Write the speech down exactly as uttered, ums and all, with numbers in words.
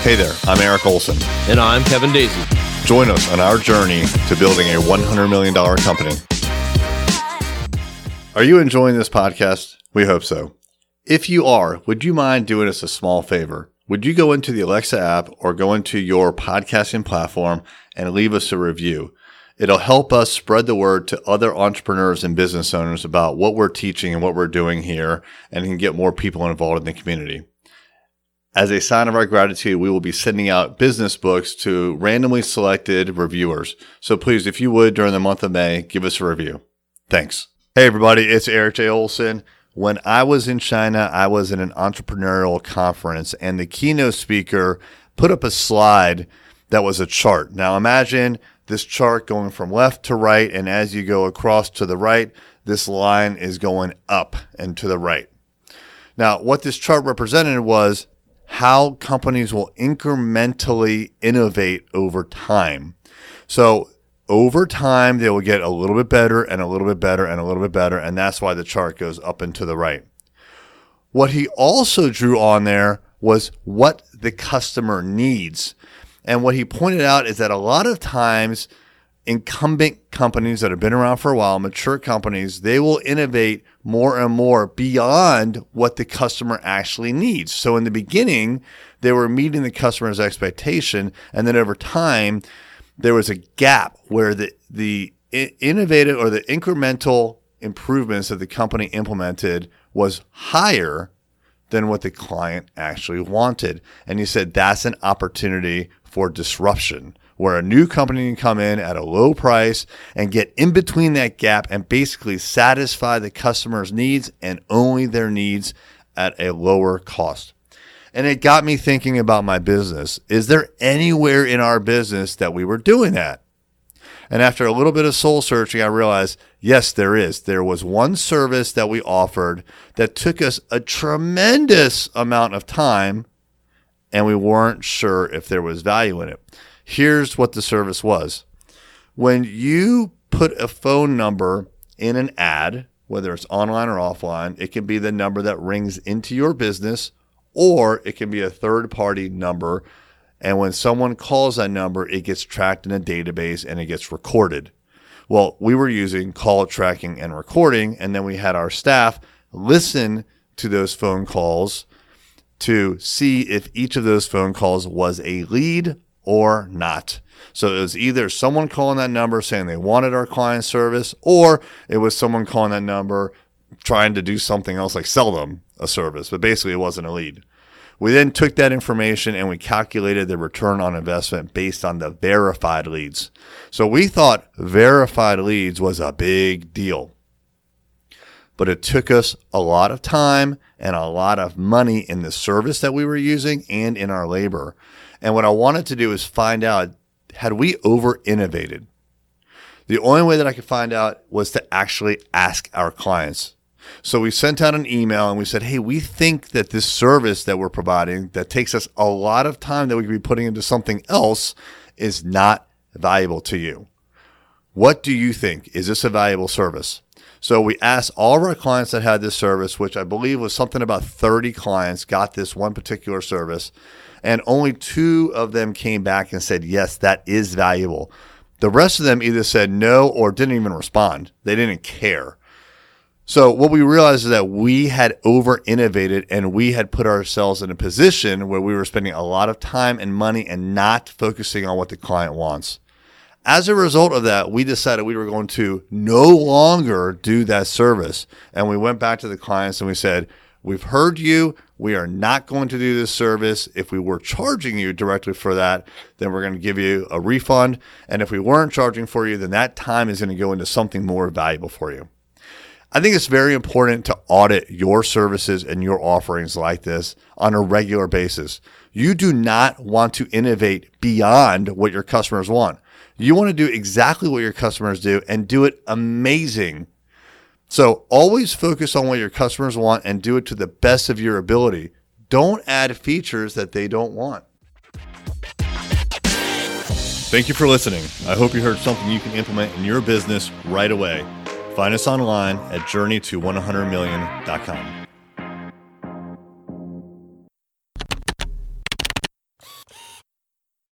Hey there, I'm Eric Olson. And I'm Kevin Daisy. Join us on our journey to building a one hundred million dollars company. Are you enjoying this podcast? We hope so. If you are, would you mind doing us a small favor? Would you go into the Alexa app or go into your podcasting platform and leave us a review? It'll help us spread the word to other entrepreneurs and business owners about what we're teaching and what we're doing here, and can get more people involved in the community. As a sign of our gratitude, we will be sending out business books to randomly selected reviewers. So please, if you would, during the month of May, give us a review. Thanks. Hey everybody, it's Eric J. Olson. When I was in China, I was at an entrepreneurial conference, and the keynote speaker put up a slide that was a chart. Now imagine this chart going from left to right, and as you go across to the right, this line is going up and to the right. Now, what this chart represented was how companies will incrementally innovate over time. So over time, they will get a little bit better and a little bit better and a little bit better, and that's why the chart goes up and to the right. What he also drew on there was what the customer needs. And what he pointed out is that a lot of times incumbent companies that have been around for a while, mature companies, they will innovate more and more beyond what the customer actually needs. So in the beginning, they were meeting the customer's expectation. And then over time, there was a gap where the, the innovative or the incremental improvements that the company implemented was higher than what the client actually wanted. And he said that's an opportunity for disruption, where a new company can come in at a low price and get in between that gap and basically satisfy the customer's needs and only their needs at a lower cost. And it got me thinking about my business. Is there anywhere in our business that we were doing that? And after a little bit of soul searching, I realized, yes, there is. There was one service that we offered that took us a tremendous amount of time, and we weren't sure if there was value in it. Here's what the service was. When you put a phone number in an ad, whether it's online or offline, it can be the number that rings into your business, or it can be a third-party number. And when someone calls that number, it gets tracked in a database and it gets recorded. Well, we were using call tracking and recording, and then we had our staff listen to those phone calls to see if each of those phone calls was a lead or not. So it was either someone calling that number saying they wanted our client service, or it was someone calling that number trying to do something else, like sell them a service, but basically it wasn't a lead. We then took that information and we calculated the return on investment based on the verified leads. So we thought verified leads was a big deal, but it took us a lot of time and a lot of money in the service that we were using and in our labor. And what I wanted to do is find out, had we over-innovated? The only way that I could find out was to actually ask our clients. So we sent out an email and we said, hey, we think that this service that we're providing that takes us a lot of time that we could be putting into something else is not valuable to you. What do you think? Is this a valuable service? So we asked all of our clients that had this service, which I believe was something about thirty clients got this one particular service, and only two of them came back and said, yes, that is valuable. The rest of them either said no or didn't even respond. They didn't care. So what we realized is that we had over-innovated and we had put ourselves in a position where we were spending a lot of time and money and not focusing on what the client wants. As a result of that, we decided we were going to no longer do that service. And we went back to the clients and we said, we've heard you. We are not going to do this service. If we were charging you directly for that, then we're going to give you a refund. And if we weren't charging for you, then that time is going to go into something more valuable for you. I think it's very important to audit your services and your offerings like this on a regular basis. You do not want to innovate beyond what your customers want. You want to do exactly what your customers do and do it amazing. So always focus on what your customers want and do it to the best of your ability. Don't add features that they don't want. Thank you for listening. I hope you heard something you can implement in your business right away. Find us online at Journey to one hundred million dot com.